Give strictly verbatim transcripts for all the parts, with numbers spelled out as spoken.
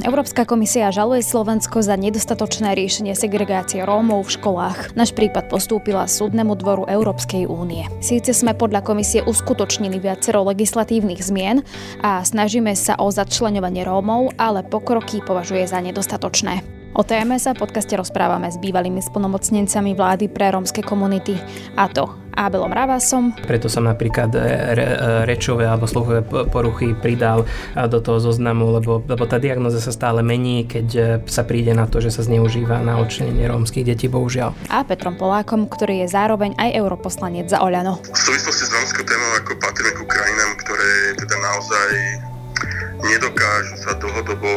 Európska komisia žaluje Slovensko za nedostatočné riešenie segregácie Rómov v školách. Náš prípad postúpila Súdnemu dvoru Európskej únie. Síce sme podľa komisie uskutočnili viacero legislatívnych zmien a snažíme sa o začleňovanie Rómov, ale pokroky považuje za nedostatočné. O téme sa v podcaste rozprávame s bývalými splnomocnencami vlády pre rómske komunity, a to Ábelom Ravasom. Preto som napríklad rečové alebo sluchové poruchy pridal do toho zoznamu, lebo, lebo tá diagnóza sa stále mení, keď sa príde na to, že sa zneužíva na odčlenenie rómskych detí, bohužiaľ. A Petrom Polákom, ktorý je zároveň aj europoslanec za Oľano. V súvislosti s rómskou témou ako patríme ku krajinám, ktoré teda naozaj nedokážu sa dlhodobo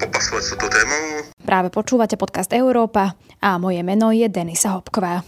popasovať s touto témou. Práve počúvate podcast Európa a moje meno je Denisa Hopková.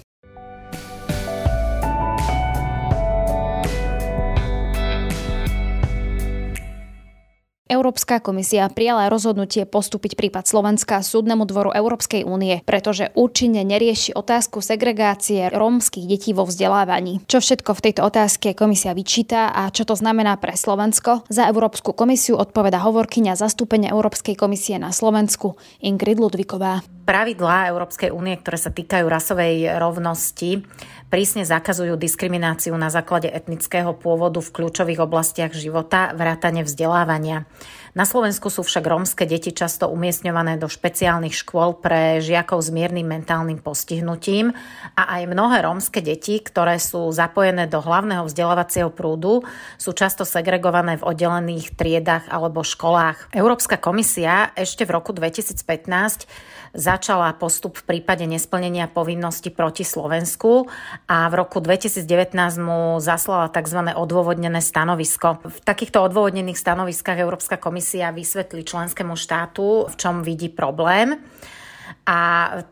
Európska komisia prijala rozhodnutie postúpiť prípad Slovenska Súdnemu dvoru Európskej únie, pretože účinne nerieši otázku segregácie rómskych detí vo vzdelávaní. Čo všetko v tejto otázke komisia vyčíta a čo to znamená pre Slovensko? Za Európsku komisiu odpoveda hovorkyňa zastúpenia Európskej komisie na Slovensku Ingrid Ludvíková. Pravidlá Európskej únie, ktoré sa týkajú rasovej rovnosti, prísne zakazujú diskrimináciu na základe etnického pôvodu v kľúčových oblastiach života, vrátane vzdelávania. Na Slovensku sú však rómske deti často umiestňované do špeciálnych škôl pre žiakov s miernym mentálnym postihnutím a aj mnohé rómske deti, ktoré sú zapojené do hlavného vzdelávacieho prúdu, sú často segregované v oddelených triedách alebo školách. Európska komisia ešte v roku dvetisícpätnásť začala postup v prípade nesplnenia povinnosti proti Slovensku a v roku dvetisícdevätnásť mu zaslala tzv. Odôvodnené stanovisko. V takýchto odôvodnených stanoviskách Európska komisia vysvetlí členskému štátu, v čom vidí problém. A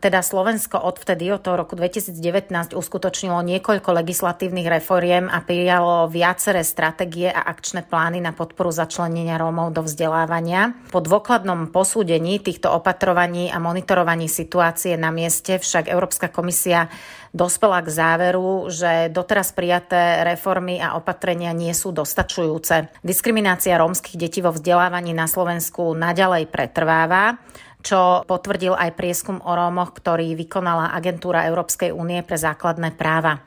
teda Slovensko odvtedy od toho roku dvetisícdevätnásť uskutočnilo niekoľko legislatívnych reforiem a prijalo viaceré stratégie a akčné plány na podporu začlenenia Rómov do vzdelávania. Po dôkladnom posúdení týchto opatrovaní a monitorovaní situácie na mieste však Európska komisia dospela k záveru, že doteraz prijaté reformy a opatrenia nie sú dostačujúce. Diskriminácia rómskych detí vo vzdelávaní na Slovensku naďalej pretrváva, čo potvrdil aj prieskum o Rómoch, ktorý vykonala agentúra Európskej únie pre základné práva.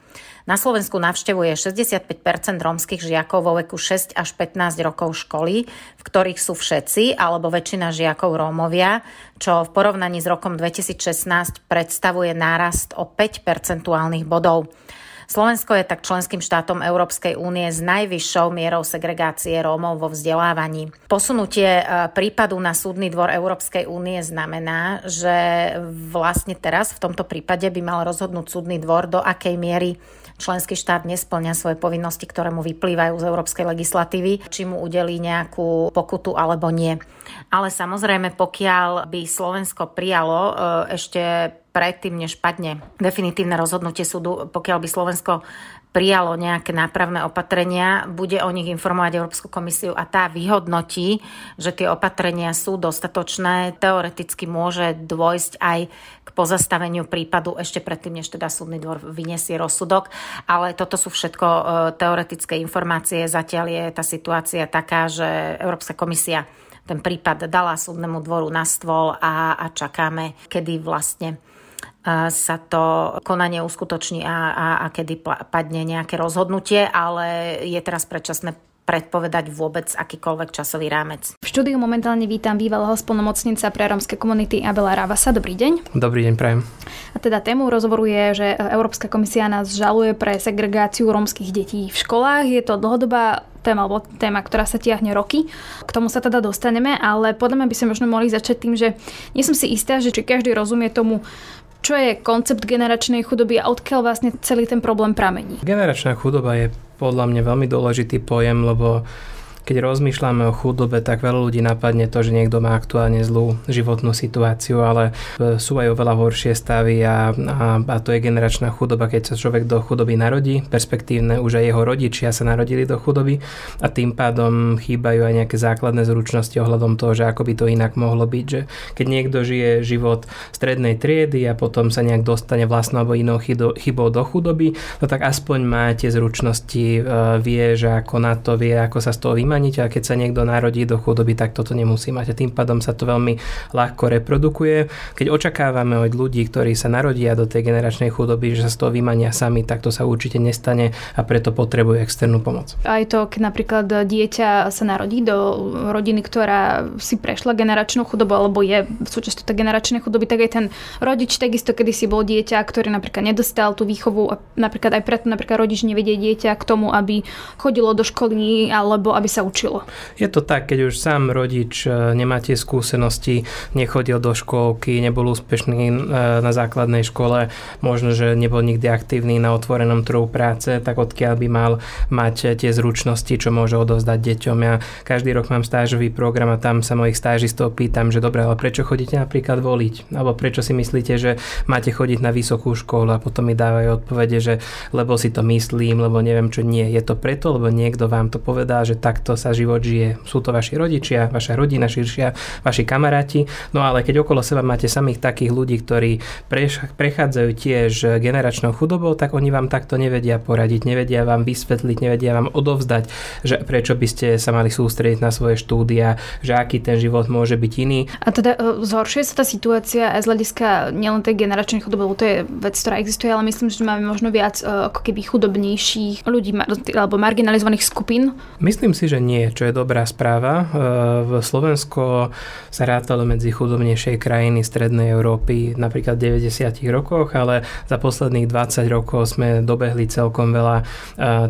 Na Slovensku navštevuje šesťdesiatpäť percent rómskych žiakov vo veku šesť až pätnásť rokov školy, v ktorých sú všetci alebo väčšina žiakov Rómovia, čo v porovnaní s rokom dvetisícšestnásť predstavuje nárast o päť percentuálnych bodov. Slovensko je tak členským štátom Európskej únie s najvyššou mierou segregácie Rómov vo vzdelávaní. Posunutie prípadu na Súdny dvor Európskej únie znamená, že vlastne teraz v tomto prípade by mal rozhodnúť Súdny dvor, do akej miery členský štát nespĺňa svoje povinnosti, ktoré mu vyplývajú z európskej legislatívy, či mu udelí nejakú pokutu alebo nie. Ale samozrejme, pokiaľ by Slovensko prijalo ešte predtým, než padne definitívne rozhodnutie súdu, pokiaľ by Slovensko prijalo nejaké nápravné opatrenia, bude o nich informovať Európsku komisiu a tá vyhodnotí, že tie opatrenia sú dostatočné. Teoreticky môže dôjsť aj k pozastaveniu prípadu ešte predtým, než teda Súdny dvor vyniesie rozsudok. Ale toto sú všetko teoretické informácie. Zatiaľ je tá situácia taká, že Európska komisia ten prípad dala Súdnemu dvoru na stôl a, a čakáme, kedy vlastne sa to konanie uskutoční a, a, a kedy padne nejaké rozhodnutie, ale je teraz predčasné predpovedať vôbec akýkoľvek časový rámec. V štúdiu momentálne vítam bývalého splnomocnenca pre rómske komunity Ábela Ravasa. Dobrý deň. Dobrý deň, prajem. A teda tému rozhovoru je, že Európska komisia nás žaluje pre segregáciu rómskych detí v školách. Je to dlhodobá téma, alebo téma, ktorá sa tiahne roky. K tomu sa teda dostaneme, ale podľa mňa by sme možno mohli začať tým, že nie som si istá, že či každý rozumie tomu, čo je koncept generačnej chudoby a odkiaľ vlastne celý ten problém pramení? Generačná chudoba je podľa mňa veľmi dôležitý pojem, lebo keď rozmýšľame o chudobe, tak veľa ľudí napadne to, že niekto má aktuálne zlú životnú situáciu, ale sú aj oveľa horšie stavy a, a, a to je generačná chudoba, keď sa človek do chudoby narodí, perspektívne už aj jeho rodičia sa narodili do chudoby a tým pádom chýbajú aj nejaké základné zručnosti ohľadom toho, že ako by to inak mohlo byť, že keď niekto žije život strednej triedy a potom sa nejak dostane vlastnou alebo inou chybou do chudoby, no tak aspoň má tie zručnosti, vie, že ako na to vie, ako sa z toho vymáha. vymaniť, a keď sa niekto narodí do chudoby, tak toto nemusí mať. A tým pádom sa to veľmi ľahko reprodukuje. Keď očakávame od ľudí, ktorí sa narodia do tej generačnej chudoby, že sa z toho vymania sami, tak to sa určite nestane a preto potrebujú externú pomoc. Aj to, keď napríklad dieťa sa narodí do rodiny, ktorá si prešla generačnou chudobou alebo je v súčasnosti tá generačná chudoba, tak aj ten rodič takisto kedysi bol dieťa, ktorý napríklad nedostal tú výchovu a napríklad aj preto napríklad rodič nevedie dieťa k tomu, aby chodilo do školy alebo aby sa učilo. Je to tak, keď už sám rodič nemá tie skúsenosti, nechodil do škôlky, nebol úspešný na základnej škole, možno, že nebol nikdy aktívny na otvorenom trhu práce, tak odkiaľ by mal mať tie zručnosti, čo môže odovzdať deťom. Ja každý rok mám stážový program a tam sa mojich stážistov pýtam, že dobre, ale prečo chodíte napríklad voliť? Alebo prečo si myslíte, že máte chodiť na vysokú školu? A potom mi dávajú odpovede, že lebo si to myslím, lebo neviem čo nie. Je to preto, lebo niekto vám to povedal, že takto sa život žije. Sú to vaši rodičia, vaša rodina širšia, vaši kamaráti. No ale keď okolo seba máte samých takých ľudí, ktorí prechádzajú tiež generačnou chudobou, tak oni vám takto nevedia poradiť, nevedia vám vysvetliť, nevedia vám odovzdať, že prečo by ste sa mali sústrediť na svoje štúdia, že aký ten život môže byť iný. A teda zhoršuje sa tá situácia aj z hľadiska nielen tej generačnej chudoby, lebo to je vec, ktorá existuje, ale myslím, že máme možno viac ako keby chudobnejších ľudí alebo marginalizovaných skupín. Myslím si, že nie, čo je dobrá správa. V Slovensko sa rátalo medzi chudobnejšie krajiny Strednej Európy napríklad v deväťdesiatych rokoch, ale za posledných dvadsať rokov sme dobehli celkom veľa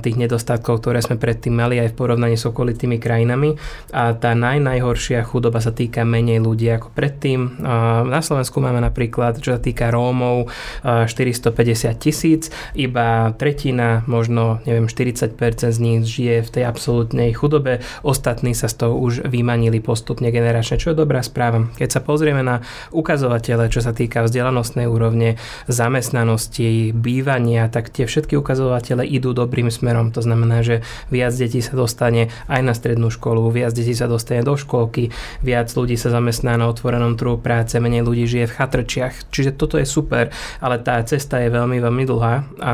tých nedostatkov, ktoré sme predtým mali aj v porovnaní s okolitými krajinami, a tá naj, najhoršia chudoba sa týka menej ľudí ako predtým. Na Slovensku máme napríklad, čo sa týka Rómov, štyristopäťdesiat tisíc, iba tretina, možno neviem, štyridsať percent z nich žije v tej absolútnej chudobe, ostatní sa z toho už vymanili postupne generačne, čo je dobrá správa. Keď sa pozrieme na ukazovatele, čo sa týka vzdelanostnej úrovne, zamestnanosti, bývania, tak tie všetky ukazovatele idú dobrým smerom, to znamená, že viac detí sa dostane aj na strednú školu, viac detí sa dostane do škôlky, viac ľudí sa zamestná na otvorenom trhu práce, menej ľudí žije v chatrčiach. Čiže toto je super, ale tá cesta je veľmi, veľmi dlhá a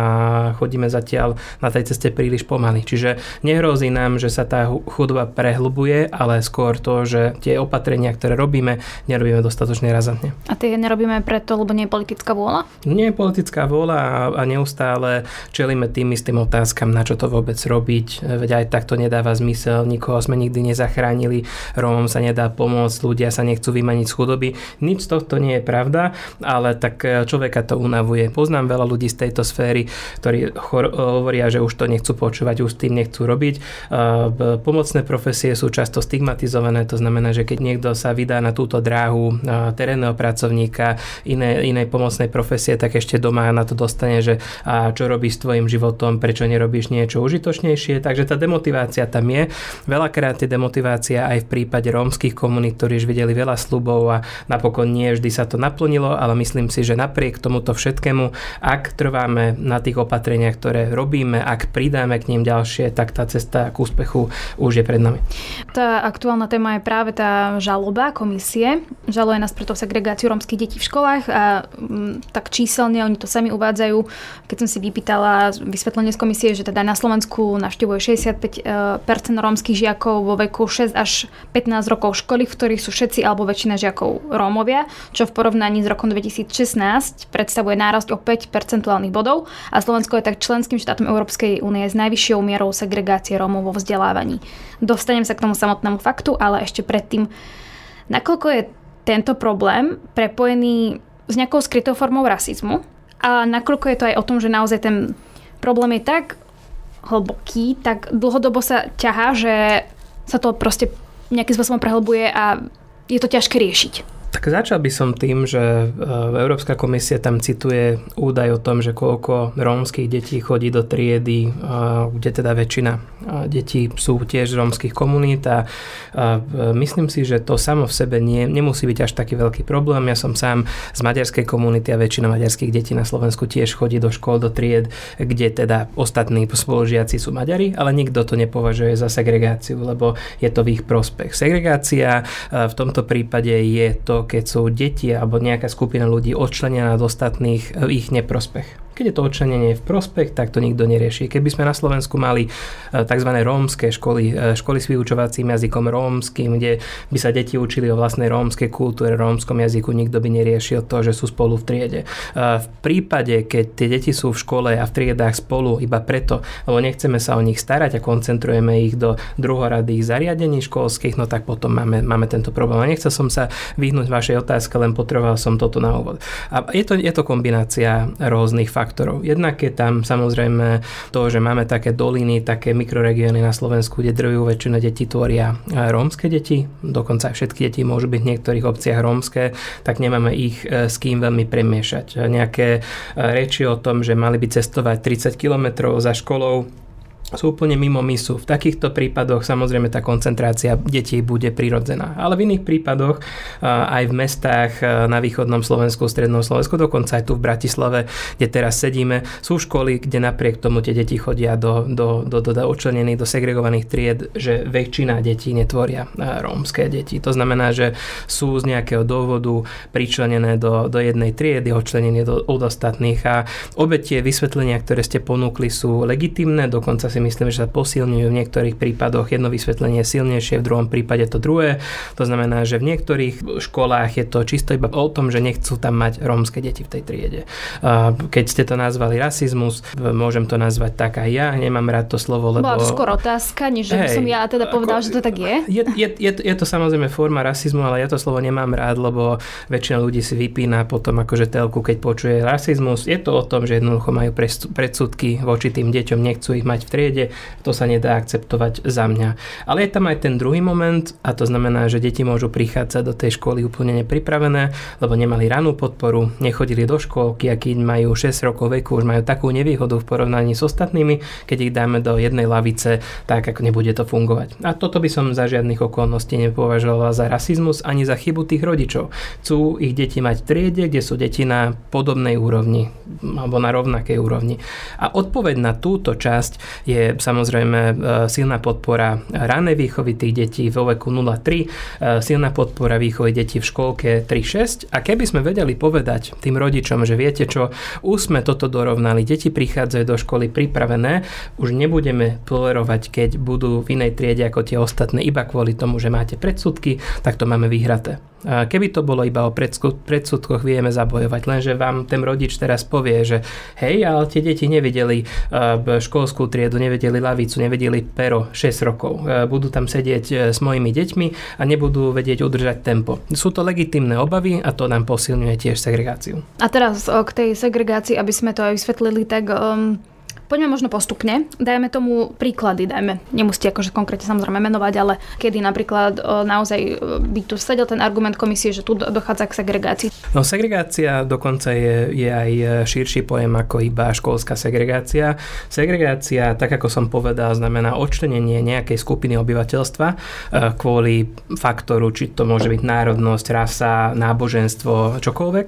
chodíme zatiaľ na tej ceste príliš pomaly. Čiže nehrozí nám, že sa tá chudoba prehlbuje, ale skôr to, že tie opatrenia, ktoré robíme, nerobíme dostatočne razantne. A tie nerobíme preto, lebo nie je politická vôľa? Nie je politická vôľa a neustále čelíme tým istým otázkam, na čo to vôbec robiť. Veď aj tak to nedáva zmysel, nikoho sme nikdy nezachránili, Rómom sa nedá pomôcť, ľudia sa nechcú vymaniť z chudoby. Nič z tohto nie je pravda, ale tak človeka to unavuje. Poznám veľa ľudí z tejto sféry, ktorí chor- hovoria, že už to nechcú počúvať, už s tým nechcú robiť. Pomocné profesie sú často stigmatizované, to znamená, že keď niekto sa vydá na túto dráhu terénneho pracovníka, inej, inej pomocnej profesie, tak ešte doma na to dostane, že a čo robíš s tvojim životom, prečo nerobíš niečo užitočnejšie. Takže tá demotivácia tam je. Veľakrát je demotivácia aj v prípade rómskych komunít, ktorí už videli veľa sľubov a napokon nie vždy sa to naplnilo, ale myslím si, že napriek tomuto všetkému, ak trváme na tých opatreniach, ktoré robíme, ak pridáme k nim ďalšie, tak tá cesta k úspechu už je pred nami. Tá aktuálna téma je práve tá žaloba komisie. Žaluje nás preto segregáciu rómskych detí v školách a m, tak číselne oni to sami uvádzajú. Keď som si vypýtala vysvetlenie z komisie, že teda na Slovensku navštevuje šesťdesiatpäť percent rómskych žiakov vo veku šesť až pätnásť rokov školy, v ktorých sú všetci alebo väčšina žiakov Rómovia, čo v porovnaní s rokom dvetisícšestnásť predstavuje nárast o päť percentuálnych bodov a Slovensko je tak členským štátom Európskej únie s najvyššou mierou segregácie Rómov vo vzdelávaní. Dostanem sa k tomu samotnému faktu, ale ešte predtým, nakoľko je tento problém prepojený s nejakou skrytou formou rasizmu a nakoľko je to aj o tom, že naozaj ten problém je tak hlboký, tak dlhodobo sa ťahá, že sa to proste nejakým spôsobom prehlbuje a je to ťažké riešiť. Tak začal by som tým, že Európska komisia tam cituje údaj o tom, že koľko rómskych detí chodí do triedy, kde teda väčšina detí sú tiež z rómskych komunít, a myslím si, že to samo v sebe nie, nemusí byť až taký veľký problém. Ja som sám z maďarskej komunity a väčšina maďarských detí na Slovensku tiež chodí do škôl, do tried, kde teda ostatní spolužiaci sú Maďari, ale nikto to nepovažuje za segregáciu, lebo je to v ich prospech. Segregácia v tomto prípade je to, keď sú deti alebo nejaká skupina ľudí odčlenená od ostatných v ich neprospech. Keď je to odčlenenie v prospech, tak to nikto nerieši. Keby sme na Slovensku mali tzv. Rómske školy, školy s vyučovacím jazykom rómskym, kde by sa deti učili o vlastnej rómskej kultúre, rómskom jazyku, nikto by neriešil to, že sú spolu v triede. V prípade, keď tie deti sú v škole a v triedách spolu iba preto, lebo nechceme sa o nich starať a koncentrujeme ich do druhoradých zariadení školských, no tak potom máme, máme tento problém. A nechcel som sa vyhnúť vašej otázke, len potreboval som toto na úvod. A je to, je to kombinácia rôznych faktorov. Jednak je tam samozrejme to, že máme také doliny, také mikroregióny na Slovensku, kde drvivú väčšinu detí tvoria rómske deti, dokonca všetky deti môžu byť v niektorých obciach rómske, tak nemáme ich s kým veľmi premiešať. Nejaké reči o tom, že mali by cestovať tridsať kilometrov za školou, sú úplne mimo misu. V takýchto prípadoch samozrejme tá koncentrácia detí bude prirodzená. Ale v iných prípadoch aj v mestách na východnom Slovensku, strednom Slovensku, dokonca aj tu v Bratislave, kde teraz sedíme, sú školy, kde napriek tomu tie deti chodia do, do, do, do, do odčlenených, do segregovaných tried, že väčšina detí netvoria rómske deti. To znamená, že sú z nejakého dôvodu pričlenené do, do jednej triedy, odčlenené do ostatných. A obe tie vysvetlenia, ktoré ste ponúkli, sú legitímne, dokonca myslím, že sa posilňujú v niektorých prípadoch. Jedno vysvetlenie je silnejšie, v druhom prípade to druhé. To znamená, že v niektorých školách je to čisto iba o tom, že nechcú tam mať rómske deti v tej triede. Keď ste to nazvali rasizmus, môžem to nazvať tak aj ja. Nemám rád to slovo, lebo... Bola to skôr otázka, než hey, by som ja teda povedal, ako... že to tak je. Je, je, je, je to samozrejme forma rasizmu, ale ja to slovo nemám rád, lebo väčšina ľudí si vypína potom akože telku, keď počuje rasizmus. Je to o tom, že jednoducho majú predsudky voči tým deťom, nechcú ich mať v triede. To sa nedá akceptovať za mňa. Ale je tam aj ten druhý moment, a to znamená, že deti môžu prichádzať do tej školy úplne nepripravené, lebo nemali ranú podporu, nechodili do škôlky, a keď majú šesť rokov veku, už majú takú nevýhodu v porovnaní s ostatnými, keď ich dáme do jednej lavice, tak ako nebude to fungovať. A toto by som za žiadnych okolností nepovažovala za rasizmus ani za chybu tých rodičov. Chcú ich deti mať v triede, kde sú deti na podobnej úrovni alebo na rovnakej úrovni. A odpoveď na túto časť je je samozrejme silná podpora ranej výchovy tých detí vo veku nula tri, silná podpora výchovy detí v škôlke tri šesť. A keby sme vedeli povedať tým rodičom, že viete čo, už sme toto dorovnali, deti prichádzajú do školy pripravené, už nebudeme tolerovať, keď budú v inej triede ako tie ostatné iba kvôli tomu, že máte predsudky, tak to máme vyhraté. Keby to bolo iba o predsudkoch, vieme zabojovať, lenže vám ten rodič teraz povie, že hej, ale tie deti nevideli školskú triedu, nevedeli lavicu, nevedeli pero šesť rokov. Budú tam sedieť s mojimi deťmi a nebudú vedieť udržať tempo. Sú to legitímne obavy a to nám posilňuje tiež segregáciu. A teraz k tej segregácii, aby sme to aj vysvetlili, tak... Um... Poďme možno postupne, dajme tomu príklady, dajme, nemusíte akože konkrétne samozrejme menovať, ale kedy napríklad naozaj by tu sedel ten argument komisie, že tu dochádza k segregácii. No segregácia dokonca je, je aj širší pojem ako iba školská segregácia. Segregácia, tak ako som povedal, znamená odčlenenie nejakej skupiny obyvateľstva kvôli faktoru, či to môže byť národnosť, rasa, náboženstvo, čokoľvek,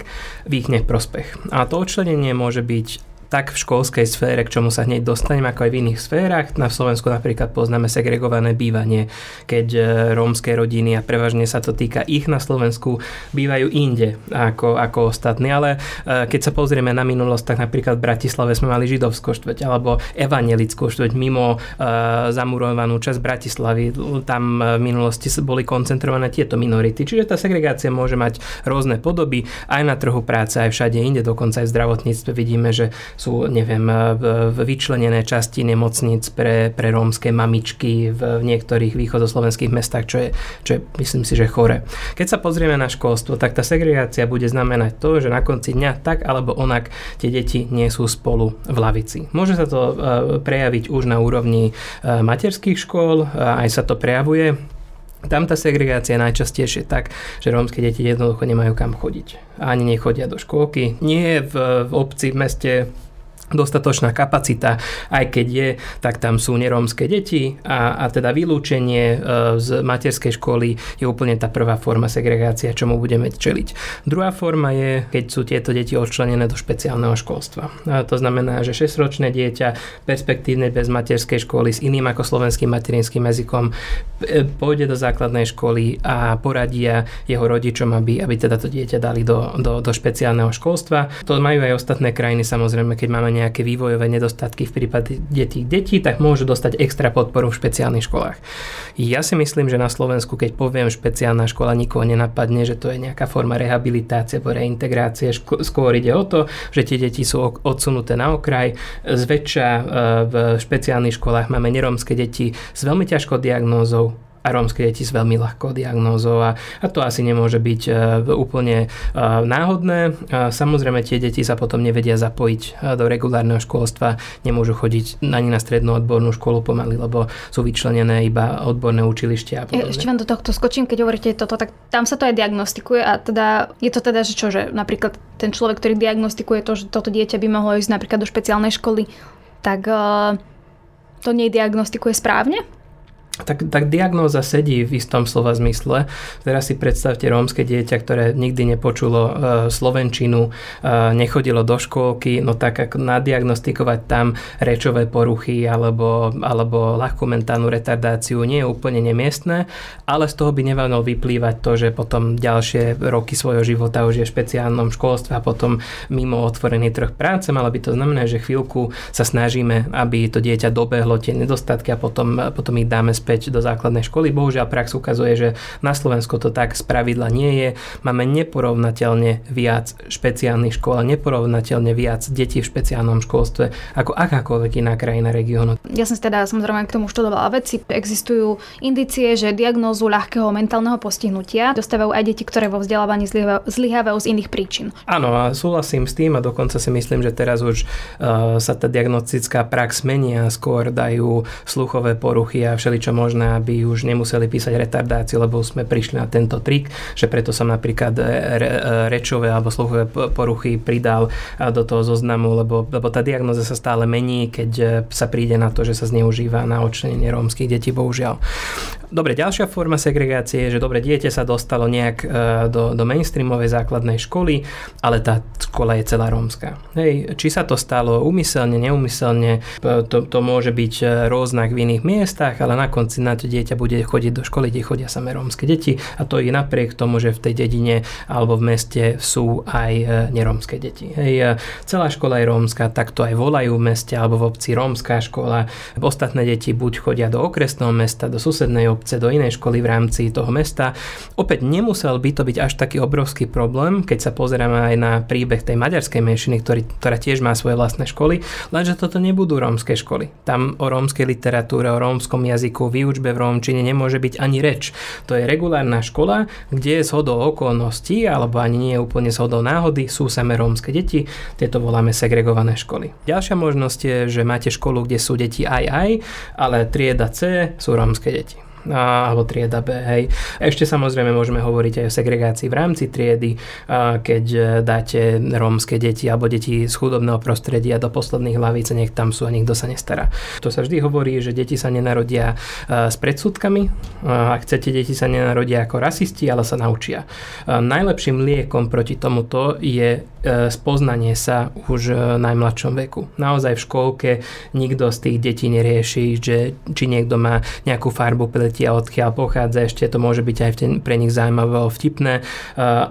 v ich neprospech. A to odčlenenie môže byť tak v školskej sfére, k čomu sa hneď dostaneme, ako aj v iných sférach. Na Slovensku napríklad poznáme segregované bývanie, keď rómske rodiny, a prevažne sa to týka ich na Slovensku, bývajú inde ako, ako ostatní. Ale keď sa pozrieme na minulosť, tak napríklad v Bratislave sme mali židovskú štvrť alebo evanjelickú štvrť mimo uh, zamurovanú časť Bratislavy. Tam v minulosti boli koncentrované tieto minority. Čiže tá segregácia môže mať rôzne podoby aj na trhu práce, aj všade inde, dokonca aj v zdravotníctve vidíme, že sú, neviem, vyčlenené časti nemocnic pre, pre rómske mamičky v niektorých východoslovenských mestách, čo je, čo je, myslím si, že chore. Keď sa pozrieme na školstvo, tak tá segregácia bude znamenať to, že na konci dňa tak alebo onak tie deti nie sú spolu v lavici. Môže sa to prejaviť už na úrovni materských škôl, aj sa to prejavuje. Tam tá segregácia najčastejšie tak, že rómske deti jednoducho nemajú kam chodiť. Ani nechodia do škôlky. Nie v, v obci, v meste, dostatočná kapacita, aj keď je, tak tam sú nerómske deti a, a teda vylúčenie z materskej školy je úplne tá prvá forma segregácia, čomu budeme čeliť. Druhá forma je, keď sú tieto deti odčlenené do špeciálneho školstva. A to znamená, že šesťročné dieťa perspektívne bez materskej školy s iným ako slovenským materinským jazykom pôjde do základnej školy a poradia jeho rodičom, aby, aby teda to dieťa dali do, do, do špeciálneho školstva. To majú aj ostatné krajiny, samozrejme, keď máme nejaké vývojové nedostatky v prípade detí detí, tak môžu dostať extra podporu v špeciálnych školách. Ja si myslím, že na Slovensku, keď poviem špeciálna škola, nikoho nenapadne, že to je nejaká forma rehabilitácie alebo reintegrácie. Skôr ide o to, že tie deti sú odsunuté na okraj. Zväčša v špeciálnych školách máme nerómske deti s veľmi ťažkou diagnózou a rómske deti s veľmi ľahkou diagnózou a, a to asi nemôže byť e, úplne e, náhodné. E, samozrejme, tie deti sa potom nevedia zapojiť e, do regulárneho školstva, nemôžu chodiť ani na strednú odbornú školu pomaly, lebo sú vyčlenené iba odborné učilištia. Ešte vám do tohto skočím, keď hovoríte toto, tak tam sa to aj diagnostikuje a teda je to teda, že čo, že napríklad ten človek, ktorý diagnostikuje to, že toto dieťa by mohlo ísť napríklad do špeciálnej školy, tak e, to nej diagnostikuje správne? Tak, tak diagnóza sedí v istom slova zmysle. Teraz si predstavte rómske dieťa, ktoré nikdy nepočulo e, slovenčinu, e, nechodilo do škôlky, no tak ako nadiagnostikovať tam rečové poruchy alebo, alebo ľahkú mentálnu retardáciu nie je úplne nemiestné, ale z toho by nemalo vyplývať to, že potom ďalšie roky svojho života už je v špeciálnom školstve a potom mimo otvorený trh práce, malo by to znamená, že chvíľku sa snažíme, aby to dieťa dobehlo tie nedostatky a potom, potom ich dáme späť do základnej školy. Bohužiaľ prax ukazuje, že na Slovensku to tak spravidla nie je. Máme neporovnateľne viac špeciálnych škôl, neporovnateľne viac detí v špeciálnom školstve ako akákoľvek iná krajina regiónu. Ja som teda samozrejme k tomu študovala veci. Existujú indície, že diagnózu ľahkého mentálneho postihnutia dostávajú aj deti, ktoré vo vzdelávaní zlyhávajú z iných príčin. Áno, a súhlasím s tým a dokonca si myslím, že teraz už uh, sa tá diagnostická prax menia, skôr dajú sluchové poruchy a všeličo možné, aby už nemuseli písať retardáciu, lebo sme prišli na tento trik, že preto som napríklad rečové alebo sluchové poruchy pridal do toho zoznamu, lebo, lebo tá diagnóza sa stále mení, keď sa príde na to, že sa zneužíva na odčlenenie rómskych detí, bohužiaľ. Dobre, ďalšia forma segregácie je, že dobre, dieťa sa dostalo nejak do, do mainstreamovej základnej školy, ale tá škola je celá rómska. Hej, či sa to stalo úmyselne, neúmyselne, to, to môže byť rôznak v iných miestach, ale na konci na to dieťa bude chodiť do školy, kde chodia samé rómske deti a to je napriek tomu, že v tej dedine alebo v meste sú aj nerómske deti. Hej, celá škola je rómska, tak to aj volajú v meste alebo v obci rómska škola. Ostatné deti buď chodia do okresného mesta, do susednej obci, do inej školy v rámci toho mesta. Opäť nemusel by to byť až taký obrovský problém, keď sa pozeráme aj na príbeh tej maďarskej menšiny, ktorý, ktorá tiež má svoje vlastné školy, lenže toto nebudú rómske školy. Tam o rómskej literatúre, o rómskom jazyku, výučbe v rómčine nemôže byť ani reč. To je regulárna škola, kde zhodou okolností, alebo ani nie úplne zhodou náhody, sú same rómske deti. Tieto voláme segregované školy. Ďalšia možnosť je, že máte školu, kde sú deti aj aj, ale trieda C sú rómske deti. A, alebo trieda B, hej. Ešte samozrejme môžeme hovoriť aj o segregácii v rámci triedy, a keď dáte rómske deti alebo deti z chudobného prostredia do posledných hlavíc, nech tam sú a nikto sa nestará. To sa vždy hovorí, že deti sa nenarodia a, s predsudkami. A, ak chcete, deti sa nenarodia ako rasisti, ale sa naučia. A, najlepším liekom proti tomuto je spoznanie sa už v najmladšom veku. Naozaj v škôlke nikto z tých detí nerieši, že či niekto má nejakú farbu pleti a odkiaľ pochádza, ešte to môže byť aj pre nich zaujímavé a vtipné,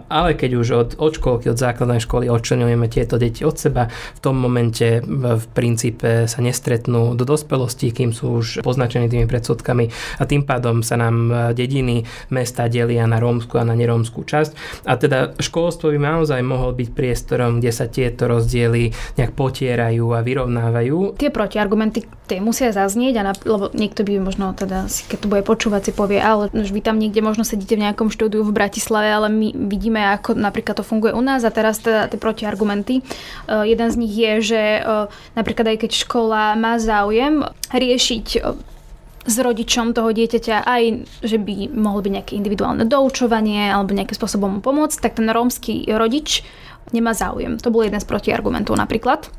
ale keď už od, od škôlky, od základnej školy odčlenujeme tieto deti od seba, v tom momente v princípe sa nestretnú do dospelosti, kým sú už poznačení tými predsudkami a tým pádom sa nám dediny, mesta delia na rómsku a na nerómsku časť a teda školstvo by naozaj mohol byť priestor, kde sa tieto rozdiely nejak potierajú a vyrovnávajú. Tie protiargumenty tie musia zaznieť, a na, lebo niekto by možno teda, keď tu bude počúvať, si povie, ale už vy tam niekde možno sedíte v nejakom štúdiu v Bratislave, ale my vidíme, ako napríklad to funguje u nás a teraz teda tie protiargumenty. Uh, jeden z nich je, že uh, napríklad aj keď škola má záujem riešiť uh, s rodičom toho dieťaťa aj, že by mohlo byť nejaké individuálne doučovanie alebo nejakým spôsobom pomôcť, tak ten rómsky rodič nemá záujem. To bol jeden z protiargumentov napríklad.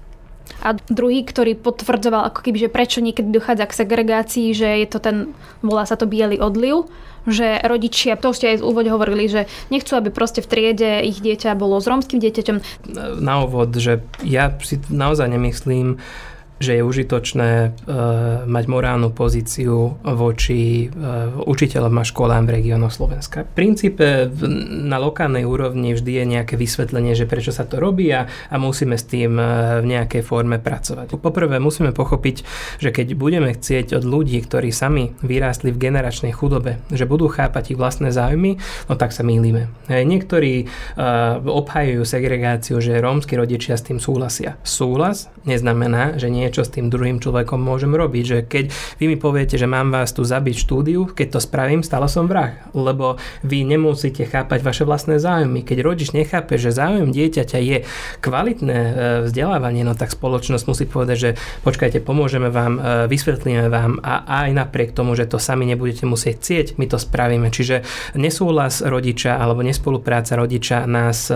A druhý, ktorý potvrdzoval ako keby, že prečo niekedy dochádza k segregácii, že je to ten, volá sa to biely odliv, že rodičia, to ste aj v úvode hovorili, že nechcú, aby proste v triede ich dieťa bolo s rómskym dieťaťom. Na úvod, že ja si naozaj nemyslím, že je užitočné e, mať morálnu pozíciu voči e, učiteľom a školám v regiónoch Slovenska. V princípe v, na lokálnej úrovni vždy je nejaké vysvetlenie, že prečo sa to robí a, a musíme s tým e, v nejakej forme pracovať. Poprvé musíme pochopiť, že keď budeme chcieť od ľudí, ktorí sami vyrástli v generačnej chudobe, že budú chápať ich vlastné záujmy, no tak sa mýlime. E, niektorí e, obhajujú segregáciu, že rómski rodičia s tým súhlasia. Súhlas neznamená, že nie čo s tým druhým človekom môžem robiť. Že keď vy mi poviete, že mám vás tu zabiť štúdiu, keď to spravím, stále som vrah. Lebo vy nemusíte chápať vaše vlastné záujmy. Keď rodič nechápe, že záujem dieťaťa je kvalitné vzdelávanie, no tak spoločnosť musí povedať, že počkajte, pomôžeme vám, vysvetlíme vám a aj napriek tomu, že to sami nebudete musieť chcieť, my to spravíme. Čiže nesúhlas rodiča alebo nespolupráca rodiča nás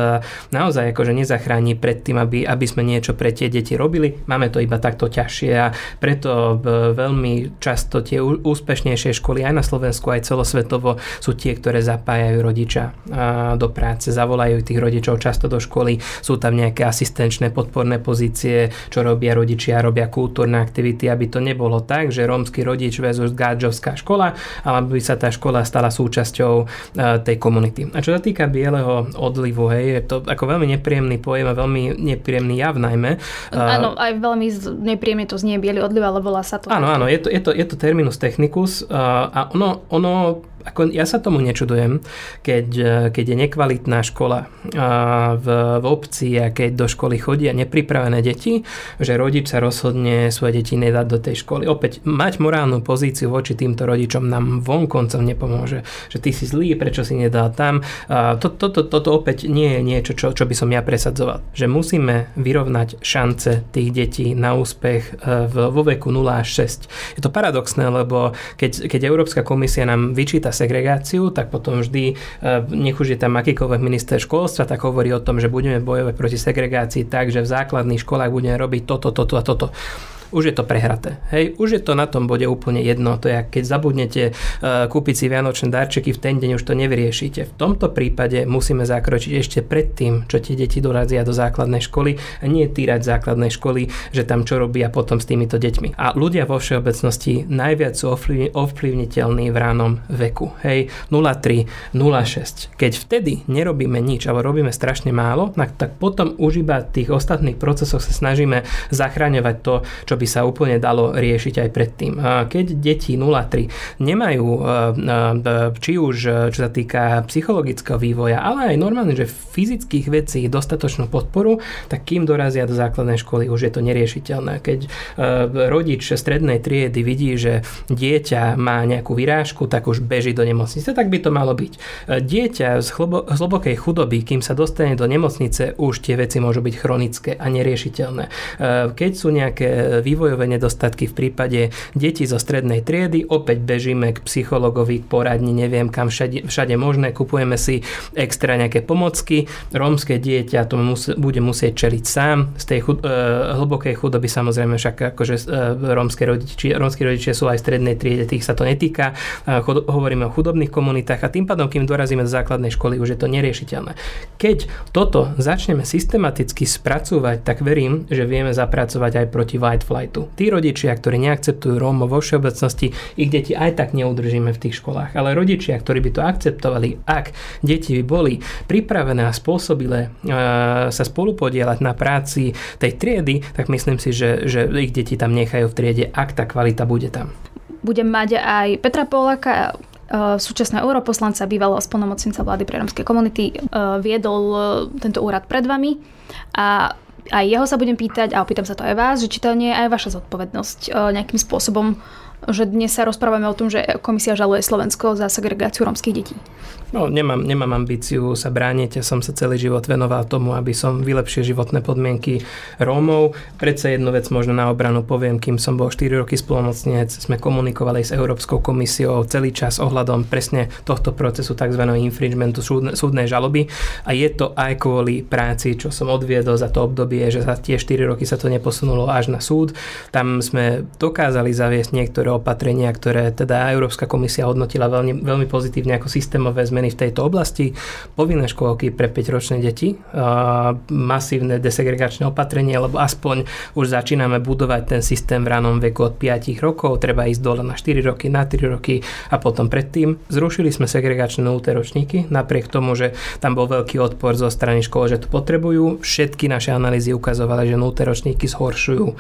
naozaj akože nezachráni pred tým, aby, aby sme niečo pre tie deti robili. Máme to iba takto ťažšie a preto veľmi často tie úspešnejšie školy aj na Slovensku, aj celosvetovo sú tie, ktoré zapájajú rodiča do práce, zavolajú tých rodičov často do školy, sú tam nejaké asistenčné podporné pozície, čo robia rodičia, robia kultúrne aktivity, aby to nebolo tak, že rómsky rodič versus gádžovská škola, ale aby sa tá škola stala súčasťou tej komunity. A čo sa týka bieleho odlivu, hej, je to ako veľmi nepríjemný pojem a veľmi nepríjemný jav najmä. Áno, aj veľmi nepríjemne to znie biely odliv, ale volá sa to. Áno, áno, je to, je to, je to terminus technicus uh, a ono, ono ako ja sa tomu nečudujem, keď, keď je nekvalitná škola v, v obci a keď do školy chodia nepripravené deti, že rodič sa rozhodne svoje deti nedať do tej školy. Opäť, mať morálnu pozíciu voči týmto rodičom nám vonkoncom nepomôže. Že ty si zlý, prečo si nedal tam. Toto, toto, toto opäť nie je niečo, čo, čo by som ja presadzoval. Že musíme vyrovnať šance tých detí na úspech vo veku nula až šesť. Je to paradoxné, lebo keď, keď Európska komisia nám vyčíta segregáciu, tak potom vždy nech už je tam akýkoľvek minister školstva, tak hovorí o tom, že budeme bojovať proti segregácii tak, že v základných školách budeme robiť toto, toto a toto. Už je to prehraté. Hej, už je to na tom bode úplne jedno. To je, keď zabudnete uh, kúpiť si vianočné darčeky, v ten deň už to nevyriešite. V tomto prípade musíme zakročiť ešte pred tým, čo tie deti dorazia do základnej školy a nie týrať základnej školy, že tam čo robia potom s týmito deťmi. A ľudia vo všeobecnosti najviac sú ovplyvniteľní v ránom veku. Hej, nula tri, nula šesť. Keď vtedy nerobíme nič, alebo robíme strašne málo, tak potom už iba v tých ostatných procesoch sa snažíme zachraňovať to, čo by by sa úplne dalo riešiť aj predtým. Keď deti nula tri nemajú či už čo sa týka psychologického vývoja, ale aj normálne, že fyzických vecí dostatočnú podporu, tak kým dorazia do základnej školy, už je to neriešiteľné. Keď rodič strednej triedy vidí, že dieťa má nejakú vyrážku, tak už beží do nemocnice. Tak by to malo byť. Dieťa z hlbokej chudoby, kým sa dostane do nemocnice, už tie veci môžu byť chronické a neriešiteľné. Keď sú nejaké vývojané vývojové nedostatky v prípade detí zo strednej triedy. Opäť bežíme k psychologovi, k poradni, neviem kam všade, všade možné, kupujeme si extra nejaké pomocky. Rómske dieťa to mus, bude musieť čeliť sám. Z tej chud, e, hlbokej chudoby samozrejme však akože e, rómske rodičia, rómske rodičia sú aj v strednej triede, tých sa to netýka. E, chod, hovoríme o chudobných komunitách a tým pádom, kým dorazíme do základnej školy, už je to neriešiteľné. Keď toto začneme systematicky spracúvať, tak verím, že vieme zapracovať aj proti white fly. Tí rodičia, ktorí neakceptujú Rómov vo všeobecnosti, ich deti aj tak neudržíme v tých školách. Ale rodičia, ktorí by to akceptovali, ak deti by boli pripravené a spôsobilé e, sa spolupodieľať na práci tej triedy, tak myslím si, že, že ich deti tam nechajú v triede, ak tá kvalita bude tam. Budem mať aj Petra Poláka, súčasného europoslanca, bývalého splnomocnenca vlády pre rómske komunity, e, viedol tento úrad pred vami a aj jeho sa budem pýtať a opýtam sa to aj vás, že či to nie je aj vaša zodpovednosť nejakým spôsobom že dnes sa rozprávame o tom, že komisia žaluje Slovensko za segregáciu rómskych detí. No, nemám, nemám ambíciu sa brániť. Ja som sa celý život venoval tomu, aby som vylepšil životné podmienky Rómov. Predsa jednu vec možno na obranu poviem, kým som bol štyri roky splnomocnenec, sme komunikovali s Európskou komisiou celý čas ohľadom presne tohto procesu tzv. Infringementu súdne, súdnej žaloby a je to aj kvôli práci, čo som odviedol za to obdobie, že za tie štyri roky sa to neposunulo až na súd. Tam sme dokázali zaviesť niektoré opatrenia, ktoré teda Európska komisia hodnotila veľmi, veľmi pozitívne ako systémové zmeny v tejto oblasti, povinné škôlky pre päťročné deti, uh, masívne desegregačné opatrenie, lebo aspoň už začíname budovať ten systém v ranom veku od päť rokov, treba ísť dole na štyri roky, na tri roky a potom predtým. Zrušili sme segregačné nulté ročníky, napriek tomu, že tam bol veľký odpor zo strany škôl, že to potrebujú. Všetky naše analýzy ukazovali, že nulté ročníky zhoršujú uh,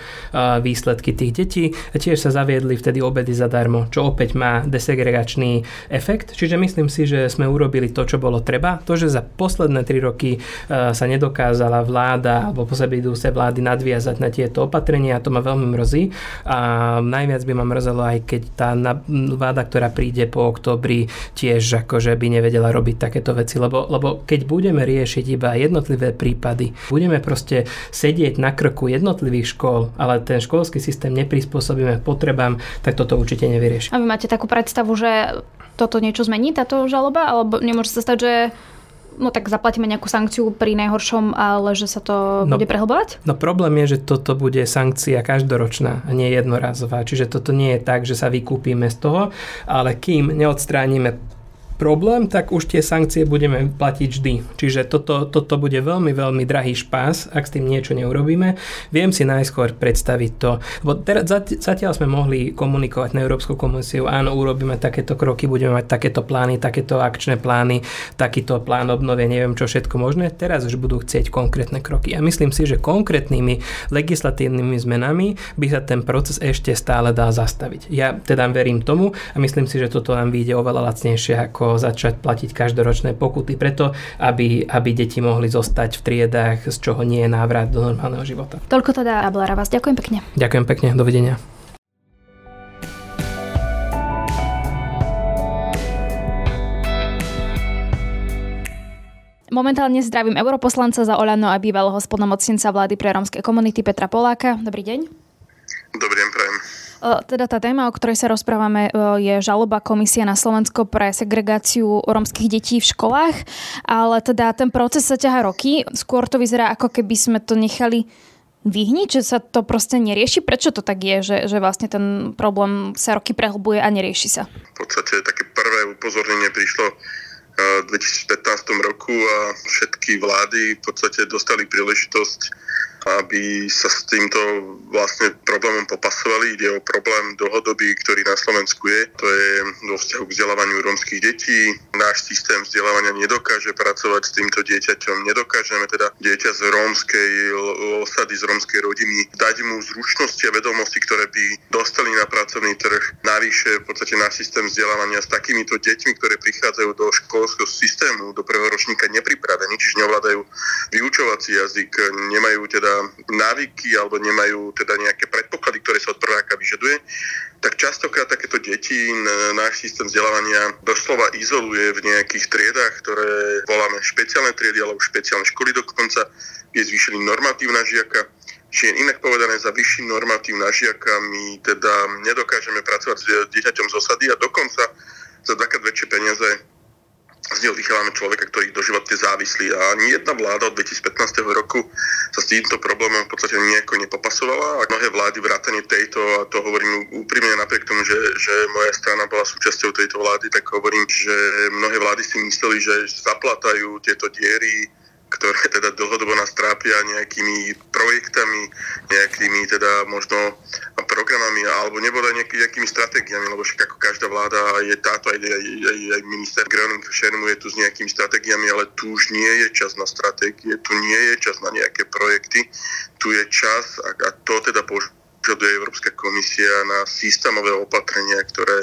výsledky tých detí a tiež sa zaviedli vtedy obedy zadarmo, čo opäť má desegregačný efekt. Čiže myslím si, že sme urobili to, čo bolo treba. To, že za posledné tri roky uh, sa nedokázala vláda alebo po sebe idúce vlády nadviazať na tieto opatrenia, to ma veľmi mrzí. A najviac by ma mrzelo, aj keď tá na, vláda, ktorá príde po októbri, tiež akože by nevedela robiť takéto veci, lebo, lebo keď budeme riešiť iba jednotlivé prípady, budeme proste sedieť na krku jednotlivých škôl, ale ten školský systém neprispôsobíme potrebám, tak toto určite nevyrieši. A vy máte takú predstavu, že toto niečo zmení, táto žaloba, ale lebo nemôže sa stať, že no tak zaplatíme nejakú sankciu pri najhoršom, ale že sa to no, bude prehlbovať? No problém je, že toto bude sankcia každoročná a nie jednorazová. Čiže toto nie je tak, že sa vykúpime z toho, ale kým neodstránime problém, tak už tie sankcie budeme platiť vždy. Čiže toto, toto bude veľmi, veľmi drahý špás, ak s tým niečo neurobíme. Viem si najskôr predstaviť to, lebo teraz, zatiaľ sme mohli komunikovať na Európsku komisiu, áno, urobíme takéto kroky, budeme mať takéto plány, takéto akčné plány, takýto plán obnovy, neviem čo všetko možné. Teraz už budú chcieť konkrétne kroky. A myslím si, že konkrétnymi legislatívnymi zmenami by sa ten proces ešte stále dal zastaviť. Ja teda verím tomu a myslím si, že toto nám vyjde oveľa lacnejšie ako začať platiť každoročné pokuty preto, aby, aby deti mohli zostať v triedách, z čoho nie je návrat do normálneho života. Toľko teda, Ablara, vás ďakujem pekne. Ďakujem pekne, dovidenia. Momentálne zdravím europoslanca za Oľano a bývalého splnomocnenca vlády pre rómske komunity Petra Poláka. Dobrý deň. Dobrý deň, prajem. Teda tá téma, o ktorej sa rozprávame, je žaloba komisie na Slovensko pre segregáciu rómskych detí v školách, ale teda ten proces sa ťahá roky. Skôr to vyzerá, ako keby sme to nechali vyhniť, že sa to proste nerieši. Prečo to tak je, že, že vlastne ten problém sa roky prehlbuje a nerieši sa? V podstate také prvé upozornenie prišlo v dvetisícpätnástom roku a všetky vlády v podstate dostali príležitosť, aby sa s týmto vlastne problémom popasovali. Ide o problém dlhodobý, ktorý na Slovensku je. To je vo vzťahu k vzdelávaniu rómskych detí. Náš systém vzdelávania nedokáže pracovať s týmto dieťaťom. Nedokážeme teda dieťa z rómskej osady, z rómskej rodiny dať mu zručnosti a vedomosti, ktoré by dostali na pracovný trh. Navyše v podstate náš systém vzdelávania s takýmito deťmi, ktoré prichádzajú do školského systému, do prvého ročníka nepripravení, čiže neovládajú vyučovací jazyk, nemajú teda návyky alebo nemajú teda nejaké predpoklady, ktoré sa od prváka vyžaduje, tak častokrát takéto deti náš systém vzdelávania doslova izoluje v nejakých triedách, ktoré voláme špeciálne triedy alebo špeciálne školy dokonca, je zvýšený normatív na žiaka. Čiže inak povedané, za vyšší normatív na žiaka my teda nedokážeme pracovať s dieťaťom z osady a dokonca za dvakrát väčšie peniaze z neho vychovávame človeka, ktorý doživotne závislí. A ani jedna vláda od dvetisícpätnásteho roku sa s týmto problémom v podstate nejako nepopasovala. A mnohé vlády vrátane tejto, a to hovorím úprimne napriek tomu, že, že moja strana bola súčasťou tejto vlády, tak hovorím, že mnohé vlády si mysleli, že zaplatajú tieto diery, ktoré teda dlhodobo nás trápia nejakými projektami, nejakými teda možno programami alebo nebodaj nejaký, nejakými stratégiami, lebo však ako každá vláda je táto, aj, aj, aj, aj minister Gröning šermuje tu s nejakými stratégiami, ale tu už nie je čas na stratégie, tu nie je čas na nejaké projekty, tu je čas a, a to teda požaduje Európska komisia na systémové opatrenia, ktoré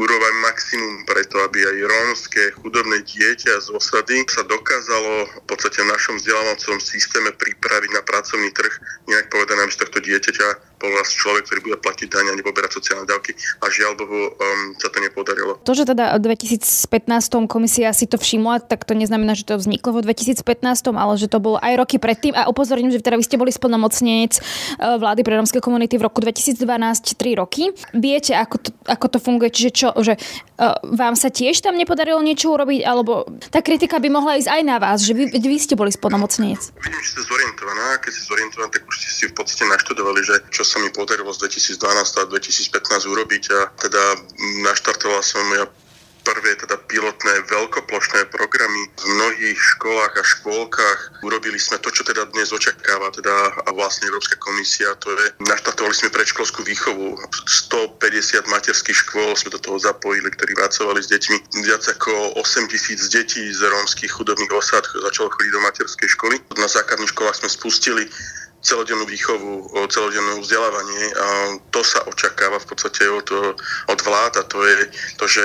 urobia maximum preto, aby aj rómske chudobné dieťa z osady sa dokázalo v podstate v našom vzdelávacom systéme pripraviť na pracovný trh, inak povedané, aby z tohto dieťaťa bol vlastne človek, ktorý bude platiť dane a nepoberať sociálne dávky, a žiaľ Bohu, um, sa to nepodarilo. To, že teda v dvetisícpätnásť komisia si to všimla, tak to neznamená, že to vzniklo v dvetisícpätnásť, ale že to bolo aj roky predtým. A upozorním, že teda vy ste boli splnomocnenec vlády pre rómske komunity v roku dvetisícdvanásť, tri roky. Viete, ako to, ako to funguje? Čiže čo, že uh, vám sa tiež tam nepodarilo niečo urobiť? Alebo tá kritika by mohla ísť aj na vás, že vy, vy ste boli splnomocnenec? Vidím, že ste zorientovaná. Keď ste zorientovaná, tak už ste si v podstate naštudovali, že čo sa mi podarilo z dvetisícdvanásť a dvetisícpätnásť urobiť, a teda naštartoval som ja prvé teda pilotné veľkoplošné programy v mnohých školách a škôlkach. Urobili sme to, čo teda dnes očakáva teda vlastne Európska komisia, to je, naštartovali sme predškolskú výchovu. stopäťdesiat materských škôl sme do toho zapojili, ktorí pracovali s deťmi. Viac ako osem tisíc detí z rómskych chudobných osád začalo chodiť do materskej školy. Na základných školách sme spustili celodennú výchovu, celodenné vzdelávanie. A to sa očakáva v podstate od, od vlád, a to je to, že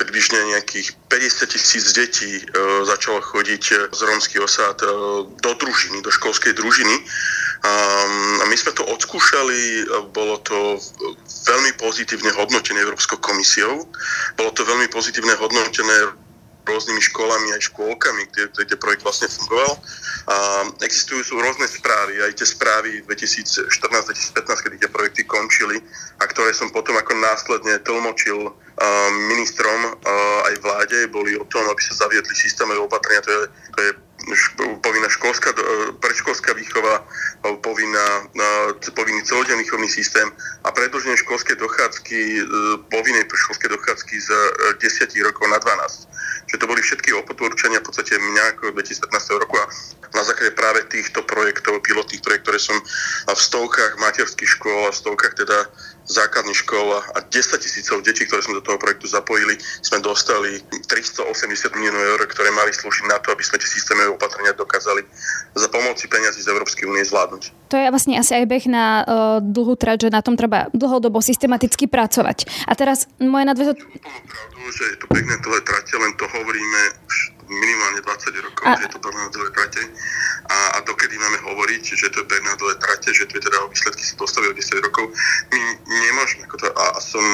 približne nejakých päťdesiat tisíc detí začalo chodiť z rómskych osád do družiny, do školskej družiny. A my sme to odskúšali, bolo to veľmi pozitívne hodnotené Európskou komisiou, bolo to veľmi pozitívne hodnotené rôznymi školami aj škôlkami, kde, kde projekt vlastne fungoval. A existujú sú rôzne správy, aj tie správy dvetisícštrnásť dvetisícpätnásť, kedy tie projekty končili a ktoré som potom ako následne tlmočil ministrom aj vláde, boli o tom, aby sa zaviedli systémové opatrenia, to je, to je povinná školská, predškolská výchova, povinná, povinný celodenný výchovný systém a predĺženie školskej dochádzky, povinnej školskej dochádzky z desať rokov na dvanásť. Čiže to boli všetky odporúčania v podstate mňa ako dvetisícpätnásteho roku a na základe práve týchto projektov, pilotných projektov, ktoré som v stovkách materských škôl a v stovkách teda základných škôl a desaťtisícov detí, ktoré sme do toho projektu zapojili, sme dostali tristoosemdesiat miliónov eur, ktoré mali slúžiť na to, aby sme tie systémové opatrenia dokázali za pomoci peňazí z Európskej únie zvládnuť. To je vlastne asi aj beh na uh, dlhú trať, že na tom treba dlhodobo systematicky pracovať. A teraz moje nadväzok... Pravdu, že je to pekné dlhé trate, len to hovoríme minimálne dvadsať rokov, a... že je to pekné na dlhé trate. A, a dokedy máme hovoriť, že to je pekné na dlhé trate, že to je teda o výsledky sa dostavia o desať rokov. My nemôžeme. Ako to, a, a som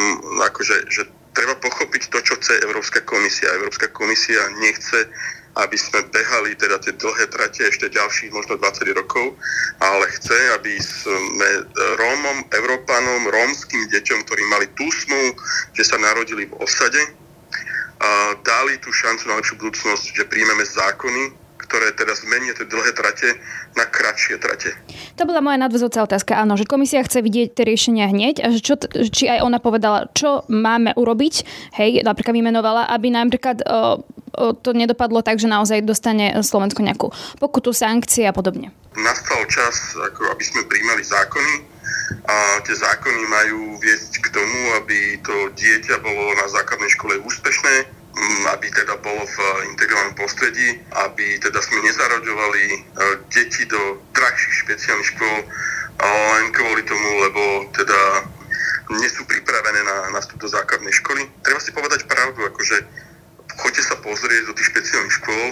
akože, že treba pochopiť to, čo chce Európska komisia. Európska komisia nechce, aby sme behali teda tie dlhé trate ešte ďalších možno dvadsať rokov, ale chce, aby sme Rómom, Európanom, rómskym deťom, ktorí mali tú snu, že sa narodili v osade, a dali tú šancu na lepšiu budúcnosť, že príjmeme zákony, ktoré teda zmenia tie dlhé trate na kratšie trate. To bola moja nadväzujúca otázka, áno, že komisia chce vidieť tie riešenia hneď a že čo, či aj ona povedala, čo máme urobiť, hej, napríklad vymenovala, aby napríklad o, o, to nedopadlo tak, že naozaj dostane Slovensko nejakú pokutu, sankcie a podobne. Nastal čas, ako aby sme prijímali zákony, a tie zákony majú viesť k tomu, aby to dieťa bolo na základnej škole úspešné, aby teda bolo v integrovanom prostredí, aby teda sme nezaraďovali deti do drahších špeciálnych škôl len kvôli tomu, lebo teda nie sú pripravené na, na vstup do základnej školy. Treba si povedať pravdu, akože choďte sa pozrieť do tých špeciálnych škôl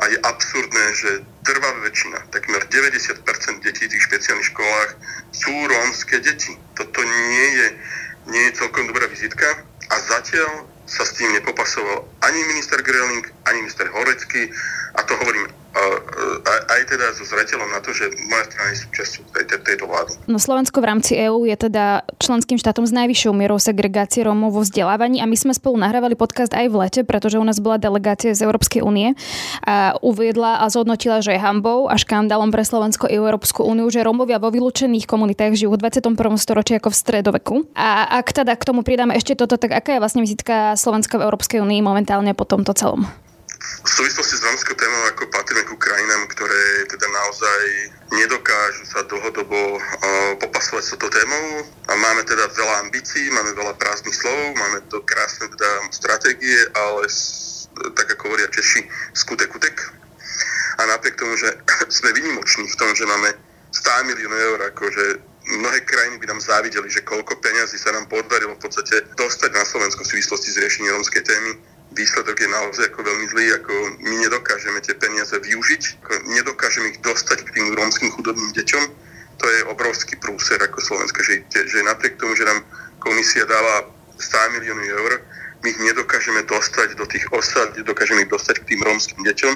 a je absurdné, že trvá väčšina, takmer deväťdesiat percent detí v tých špeciálnych školách sú rómske deti. Toto nie je, nie je celkom dobrá vizitka a zatiaľ sa s tým nepopasoval ani minister Gröling, ani minister Horecký, a to hovorím aj teda so zreteľom na to, že moja strana je súčasťou tejto vlády. No Slovensko v rámci EÚ je teda členským štátom s najvyššou mierou segregácie Rómov vo vzdelávaní a my sme spolu nahrávali podcast aj v lete, pretože u nás bola delegácia z Európskej únie a uviedla a zhodnotila, že je hanbou a škandálom pre Slovensko i Európsku úniu, že Rómovia vo vylúčených komunitách žijú v dvadsiatom prvom storočí ako v stredoveku. A ak teda k tomu pridáme ešte toto, tak aká je vlastne vizitka Slovenska v Európskej únii momentálne po tomto celom? V súvislosti s rómskou témou ako patríme ku krajinám, ktoré teda naozaj nedokážu sa dlhodobo uh, popasovať s touto témou. A máme teda veľa ambícií, máme veľa prázdnych slov, máme to krásne teda stratégie, ale tak ako hovoria Češi, skutek utek. A napriek tomu, že sme výnimoční v tom, že máme sto miliónov eur, akože mnohé krajiny by nám závideli, že koľko peňazí sa nám podarilo v podstate dostať na Slovensko v súvislosti s riešením rómskej témy. Výsledok je naozaj ako veľmi zlý, ako my nedokážeme tie peniaze využiť, ako nedokážeme ich dostať k tým rómskym chudobným deťom, to je obrovský prúser ako Slovensko, že, že napriek tomu, že nám komisia dala sto miliónov eur, my ich nedokážeme dostať do tých osad, nedokážeme ich dostať k tým rómskym deťom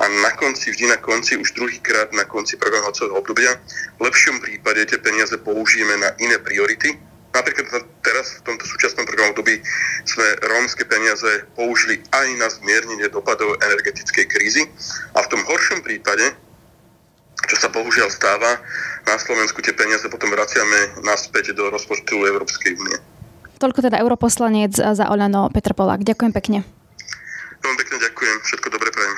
a na konci, vždy na konci, už druhýkrát na konci programovacieho obdobia v lepšom prípade tie peniaze použijeme na iné priority. Napríklad teraz v tomto súčasnom programovom období sme rómske peniaze použili aj na zmiernenie dopadov energetickej krízy a v tom horšom prípade, čo sa bohužiaľ stáva, na Slovensku tie peniaze potom vraciame naspäť do rozpočtu Európskej únie. Toľko teda europoslanec za Oľano Peter Polák. Ďakujem pekne. Veľmi pekne ďakujem. Všetko dobre prajem.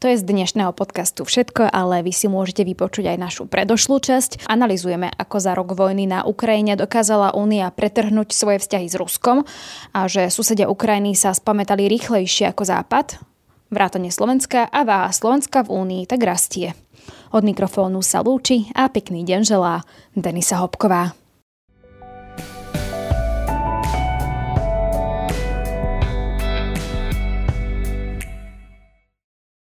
To je z dnešného podcastu všetko, ale vy si môžete vypočuť aj našu predošlú časť. Analyzujeme, ako za rok vojny na Ukrajine dokázala Únia pretrhnúť svoje vzťahy s Ruskom a že susedia Ukrajiny sa spamätali rýchlejšie ako Západ, vrátane Slovenska, a váha Slovenska v Únii tak rastie. Od mikrofónu sa lúči a pekný deň želá Denisa Hopková.